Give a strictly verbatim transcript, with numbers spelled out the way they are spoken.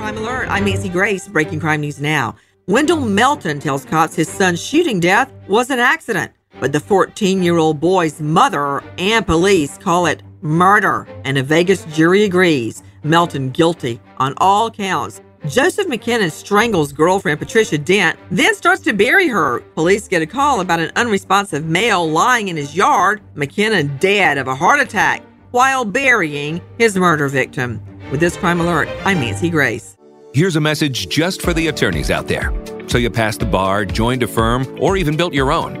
Crime Alert, I'm Nancy Grace, breaking crime news now. Wendell Melton tells cops his son's shooting death was an accident, but the fourteen-year-old boy's mother and police call it murder, and a Vegas jury agrees. Melton guilty on all counts. Joseph McKinnon strangles girlfriend Patricia Dent, then starts to bury her. Police get a call about an unresponsive male lying in his yard, McKinnon dead of a heart attack, while burying his murder victim. With this Crime Alert, I'm Nancy Grace. Here's a message just for the attorneys out there. So you passed the bar, joined a firm, or even built your own.